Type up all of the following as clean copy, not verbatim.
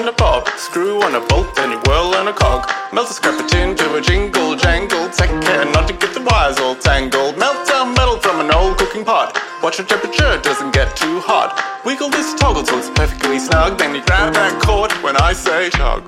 and a bob. Screw on a bolt and you whirl on a cog. Melt a scrap of tin to a jingle jangle. Take care not to get the wires all tangled. Melt down metal from an old cooking pot. Watch your temperature doesn't get too hot. Wiggle this toggle till it's perfectly snug. Then you grab that cord when I say chug.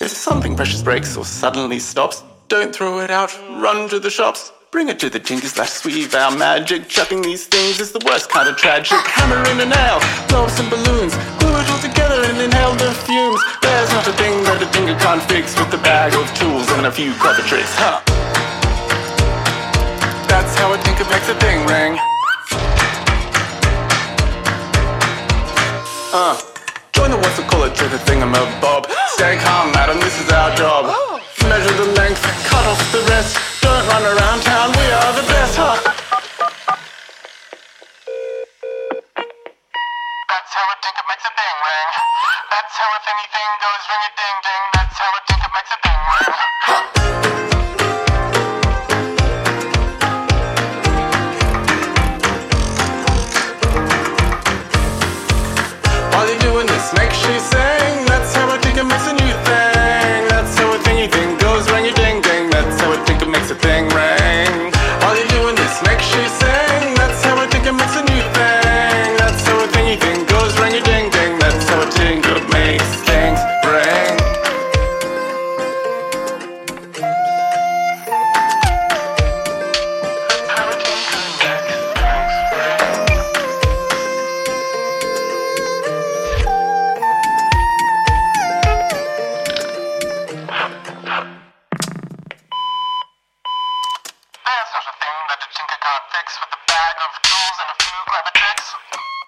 If something precious breaks or suddenly stops, don't throw it out, run to the shops. Bring it to the tinker/weave, our magic. Chucking these things is the worst kind of tragic. Hammer in a nail, blow up some balloons. Glue it all together and inhale the fumes. There's not a thing that a tinker can't fix with a bag of tools and a few clever tricks, huh? That's how a tinker makes a thing ring. Join the what's-a-call-it to the thingamabob. Stay calm, madam, this is our job. Measure the length, cut off the rest. Don't run around town, we are the best, huh? That's how a tinker makes a thing ring. That's how a thingy thing goes ring-a-ding-ding. That's how a tinker makes a thing ring. While you're doing this, make sure you sing. That's how a tinker makes a new thing. That's how a thingy thing goes ring-a-ding-ding. That's how a tinker makes a thing ring. While you're doing this, make sure you sing. That's how a tinker makes a new thing. That's how a thingy thing goes ring-a-ding-ding. That's how a tinker makes things ring. There's not a thing that a tinker can't fix with a bag of tools and a few clever tricks.